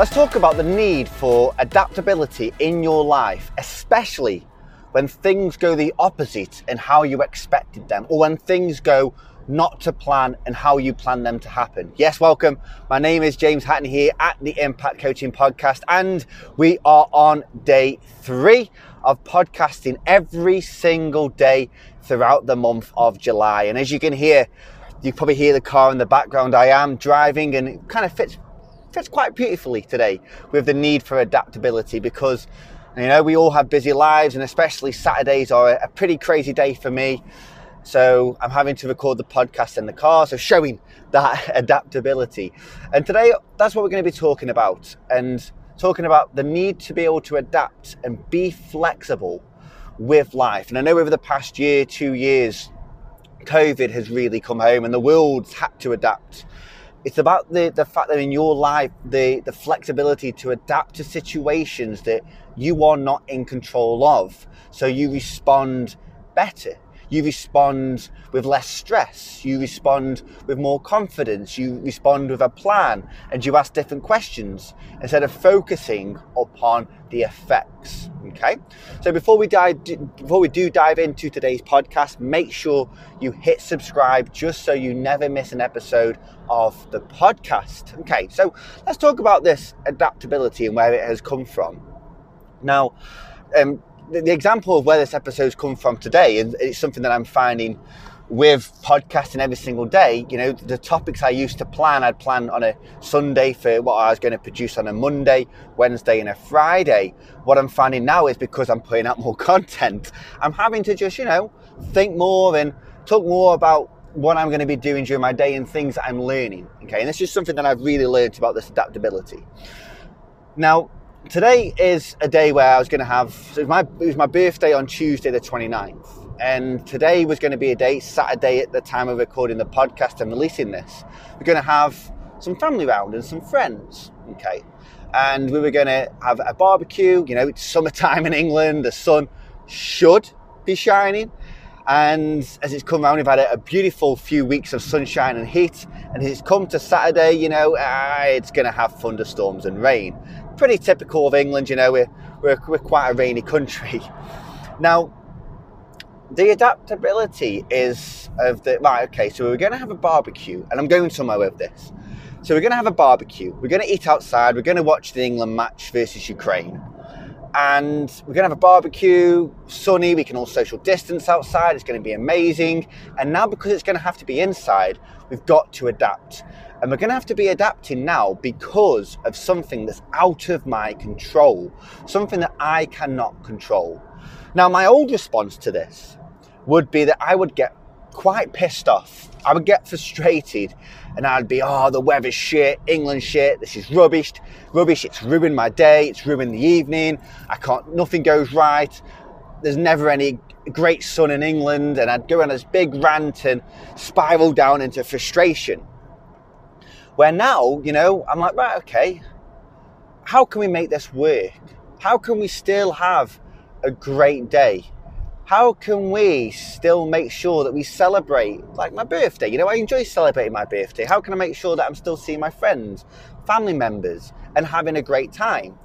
Let's talk about the need for adaptability in your life, especially when things go the opposite in how you expected them, or when things go not to plan and how you plan them to happen. Yes, welcome. My name is James Hatton here at the Impact Coaching Podcast, and we are on day 3 of podcasting every single day throughout the month of July. And as you can hear, you probably hear the car in the background. I am driving, and it kind of fits quite beautifully today with the need for adaptability, because you know, we all have busy lives, and especially Saturdays are a pretty crazy day for me. So I'm having to record the podcast in the car, so showing that adaptability. And today, that's what we're going to be talking about, and talking about the need to be able to adapt and be flexible with life. And I know over the past year, 2 years, COVID has really come home and the world's had to adapt. It's about the fact that in your life, the flexibility to adapt to situations that you are not in control of. So you respond better. You respond with less stress. You respond with more confidence. You respond with a plan, and you ask different questions instead of focusing upon the effects. Okay? So before we dive into today's podcast, make sure you hit subscribe just so you never miss an episode of the podcast. Okay, so let's talk about this adaptability and where it has come from. Now, the example of where this episode's come from today, and it's something that I'm finding with podcasting every single day, you know, the topics I used to plan, I'd plan on a Sunday for what I was going to produce on a Monday, Wednesday and a Friday. What I'm finding now is, because I'm putting out more content, I'm having to just, you know, think more and talk more about what I'm going to be doing during my day and things that I'm learning. Okay, and this is something that I've really learned about this adaptability. Now, today is a day where I was going to have, it was my birthday on Tuesday the 29th, and today was going to be a day, Saturday at the time of recording the podcast and releasing this, we're going to have some family round and some friends, okay, and we were going to have a barbecue. You know, it's summertime in England, the sun should be shining, and as it's come round, we've had a beautiful few weeks of sunshine and heat, and as it's come to Saturday, you know, it's going to have thunderstorms and rain. Pretty typical of England, you know, we're quite a rainy country. Now, the adaptability is of the, right, okay, so we're going to have a barbecue, and I'm going somewhere with this. So we're going to have a barbecue, we're going to eat outside, we're going to watch the England match versus Ukraine. And we're going to have a barbecue, sunny, we can all social distance outside, it's going to be amazing. And now, because it's going to have to be inside, we've got to adapt. And we're going to have to be adapting now because of something that's out of my control, something that I cannot control. Now, my old response to this would be that I would get quite pissed off. I would get frustrated, and I'd be, oh, the weather's shit, England shit, this is rubbish, it's ruined my day, it's ruined the evening, nothing goes right, there's never any great sun in England, and I'd go on this big rant and spiral down into frustration. Where now, you know, I'm like, right, okay, how can we make this work? How can we still have a great day? How can we still make sure that we celebrate, like, my birthday? You know, I enjoy celebrating my birthday. How can I make sure that I'm still seeing my friends, family members, and having a great time?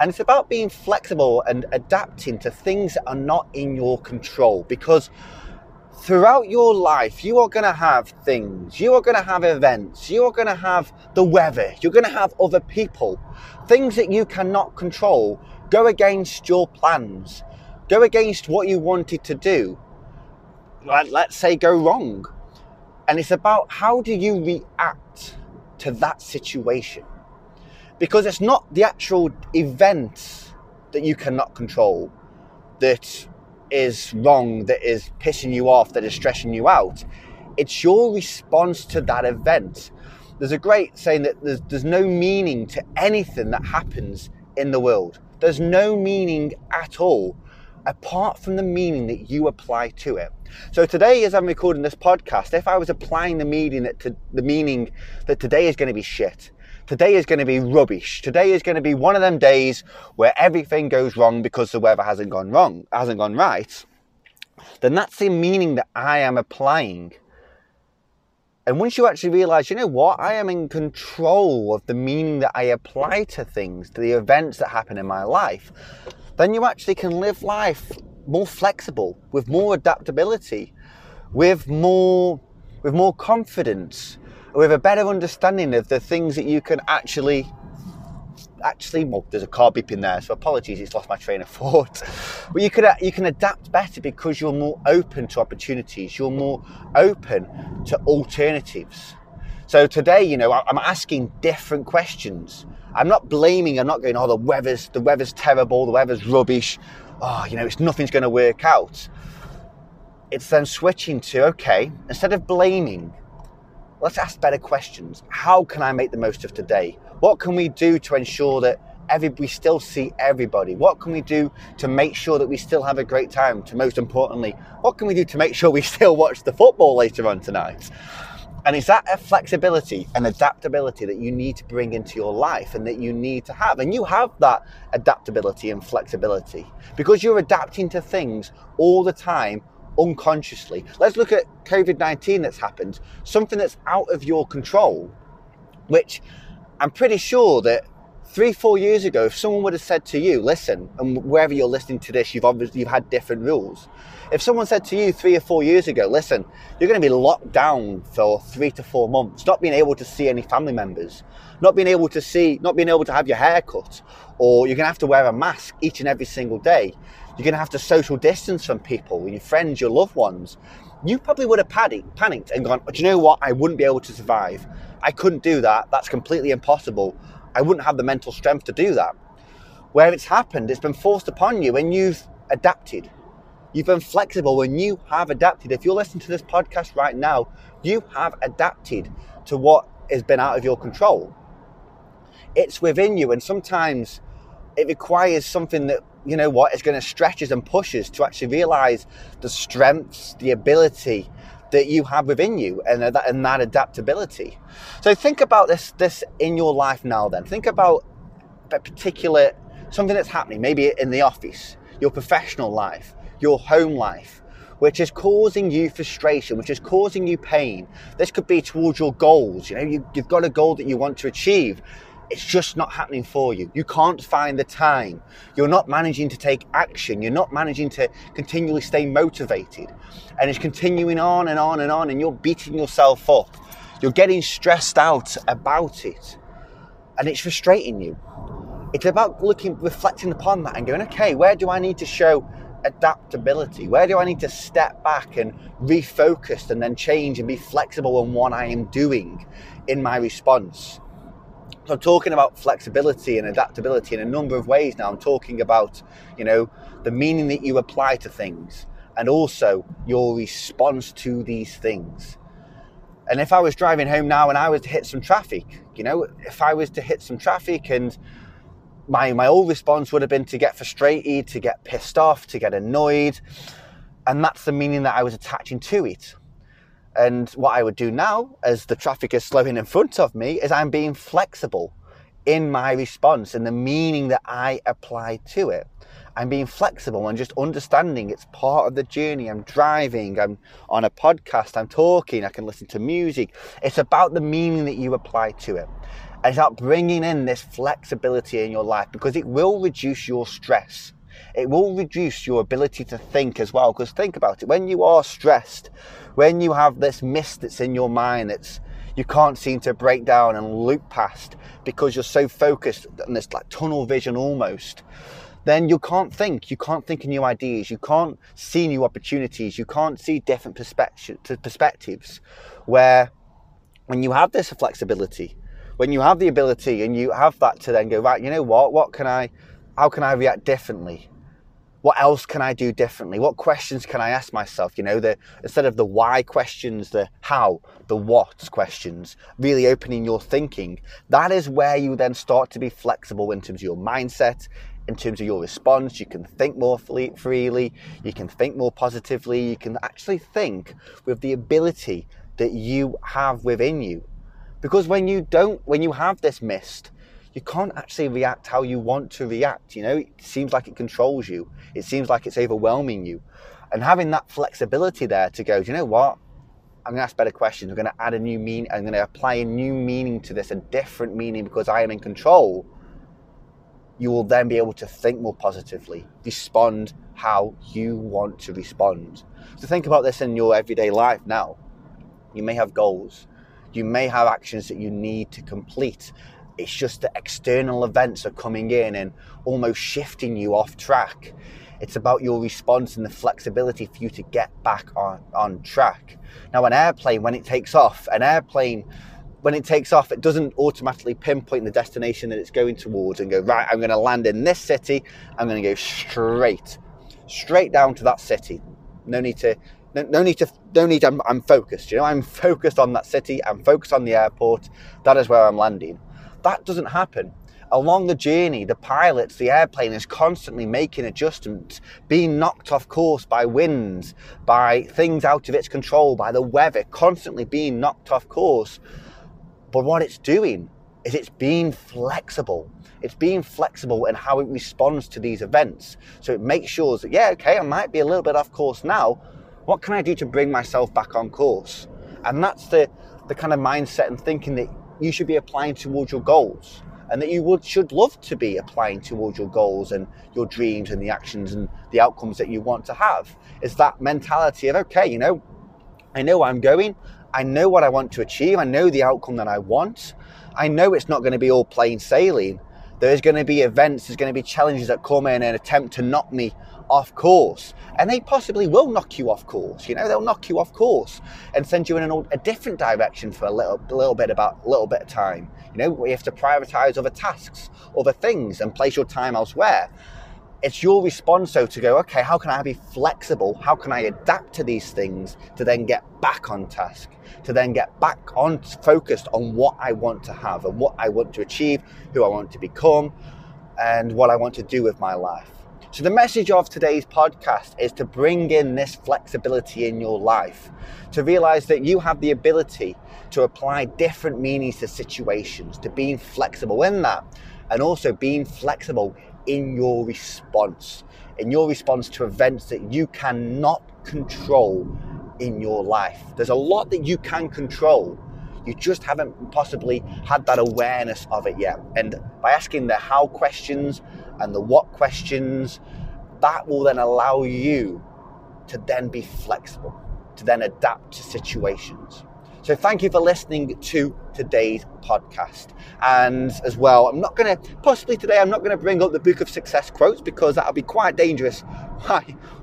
And it's about being flexible and adapting to things that are not in your control, because throughout your life, you are going to have things, you are going to have events, you are going to have the weather, you're going to have other people. Things that you cannot control go against your plans, go against what you wanted to do, let's say go wrong. And it's about, how do you react to that situation? Because it's not the actual event that you cannot control that is wrong, that is pissing you off, that is stressing you out. It's your response to that event. There's a great saying that there's no meaning to anything that happens in the world. There's no meaning at all, apart from the meaning that you apply to it. So today, as I'm recording this podcast, if I was applying the meaning that today is going to be shit, today is going to be rubbish, today is going to be one of them days where everything goes wrong because the weather hasn't gone right, then that's the meaning that I am applying And once you actually realize, you know what, I am in control of the meaning that I apply to things, to the events that happen in my life, then you actually can live life more flexible, with more adaptability, with more confidence, with a better understanding of the things that you can actually, well, there's a car beeping there, so apologies, it's lost my train of thought. But you can adapt better because you're more open to opportunities. You're more open to alternatives. So today, you know, I'm asking different questions. I'm not blaming. I'm not going, oh, the weather's terrible. The weather's rubbish. Oh, you know, nothing's going to work out. It's then switching to, okay, instead of blaming, let's ask better questions. How can I make the most of today? What can we do to ensure that we still see everybody? What can we do to make sure that we still have a great time? To most importantly, what can we do to make sure we still watch the football later on tonight? And is that a flexibility and adaptability that you need to bring into your life and that you need to have? And you have that adaptability and flexibility because you're adapting to things all the time unconsciously. Let's look at COVID-19 that's happened, something that's out of your control, which I'm pretty sure that 3-4 years ago, if someone would have said to you, listen, and wherever you're listening to this, you've had different rules. If someone said to you 3 or 4 years ago, listen, you're going to be locked down for 3 to 4 months, not being able to see any family members, not being able to have your hair cut, or you're going to have to wear a mask each and every single day. You're going to have to social distance from people, your friends, your loved ones. You probably would have panicked and gone, do you know what? I wouldn't be able to survive. I couldn't do that. That's completely impossible. I wouldn't have the mental strength to do that. Where it's happened, it's been forced upon you and you've adapted. You've been flexible and you have adapted. If you're listening to this podcast right now, you have adapted to what has been out of your control. It's within you, and sometimes it requires something that, you know what, is going to stretch us and push us to actually realize the strengths, the ability that you have within you and that adaptability. So think about this in your life now then. Think about a particular, something that's happening, maybe in the office, your professional life, your home life, which is causing you frustration, which is causing you pain. This could be towards your goals. You know, you've got a goal that you want to achieve. It's just not happening for you. You can't find the time. You're not managing to take action. You're not managing to continually stay motivated. And it's continuing on and on and on, and you're beating yourself up. You're getting stressed out about it. And it's frustrating you. It's about reflecting upon that and going, okay, where do I need to show adaptability? Where do I need to step back and refocus and then change and be flexible on what I am doing in my response? So I'm talking about flexibility and adaptability in a number of ways now. I'm talking about, you know, the meaning that you apply to things and also your response to these things. And if I was driving home now and I was to hit some traffic, you know, if I was to hit some traffic and my old response would have been to get frustrated, to get pissed off, to get annoyed. And that's the meaning that I was attaching to it. And what I would do now, as the traffic is slowing in front of me, is I'm being flexible in my response and the meaning that I apply to it. I'm being flexible and just understanding it's part of the journey. I'm driving, I'm on a podcast, I'm talking, I can listen to music. It's about the meaning that you apply to it. And it's about bringing in this flexibility in your life because it will reduce your stress. It will reduce your ability to think as well, because think about it, when you are stressed, when you have this mist that's in your mind that's you can't seem to break down and loop past because you're so focused on this like tunnel vision almost, then you can't think. You can't think of new ideas. You can't see new opportunities. You can't see different perspectives where when you have this flexibility, when you have the ability and you have that to then go, right, you know what can I... How can I react differently? What else can I do differently? What questions can I ask myself? You know, instead of the why questions, the how, the what questions, really opening your thinking. That is where you then start to be flexible in terms of your mindset, in terms of your response. You can think more freely. You can think more positively. You can actually think with the ability that you have within you. Because when you have this mist, you can't actually react how you want to react. You know, it seems like it controls you. It seems like it's overwhelming you. And having that flexibility there to go, do you know what? I'm going to ask better questions. I'm going to add a new meaning. I'm going to apply a new meaning to this, a different meaning, because I am in control. You will then be able to think more positively, respond how you want to respond. So think about this in your everyday life now. You may have goals. You may have actions that you need to complete. It's just that external events are coming in and almost shifting you off track. It's about your response and the flexibility for you to get back on track. Now, an airplane, when it takes off, it doesn't automatically pinpoint the destination that it's going towards and go, right, I'm going to land in this city. I'm going to go straight down to that city. No need. I'm focused. You know, I'm focused on that city. I'm focused on the airport. That is where I'm landing. That doesn't happen. Along the journey, the pilots, the airplane is constantly making adjustments, being knocked off course by winds, by things out of its control, by the weather, constantly being knocked off course. But what it's doing is it's being flexible. It's being flexible in how it responds to these events. So it makes sure that, yeah, okay, I might be a little bit off course now. What can I do to bring myself back on course? And that's the kind of mindset and thinking that you should be applying towards your goals. And that you should love to be applying towards your goals and your dreams and the actions and the outcomes that you want to have. It's that mentality of, okay, you know, I know where I'm going. I know what I want to achieve. I know the outcome that I want. I know it's not going to be all plain sailing. There's going to be events, there's going to be challenges that come in and attempt to knock me off course. And they possibly will knock you off course. You know, they'll knock you off course and send you in a different direction for a little bit of time. You know, where you have to prioritize other tasks, other things, and place your time elsewhere. It's your response, though, to go, okay, how can I be flexible? How can I adapt to these things to then get back on task, to then get back on focused on what I want to have and what I want to achieve, who I want to become, and what I want to do with my life. So the message of today's podcast is to bring in this flexibility in your life, to realize that you have the ability to apply different meanings to situations, to being flexible in that, and also being flexible in your response to events that you cannot control in your life. There's a lot that you can control. You just haven't possibly had that awareness of it yet. And by asking the how questions and the what questions, that will then allow you to then be flexible, to then adapt to situations. So thank you for listening to today's podcast. And as well, I'm not going to bring up the Book of Success quotes, because that'll be quite dangerous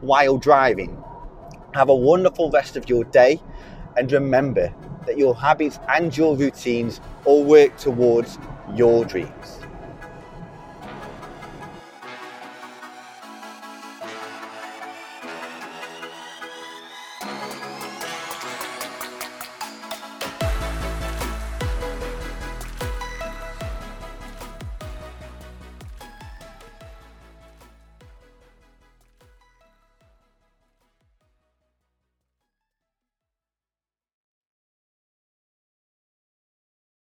while driving. Have a wonderful rest of your day. And remember that your habits and your routines all work towards your dreams.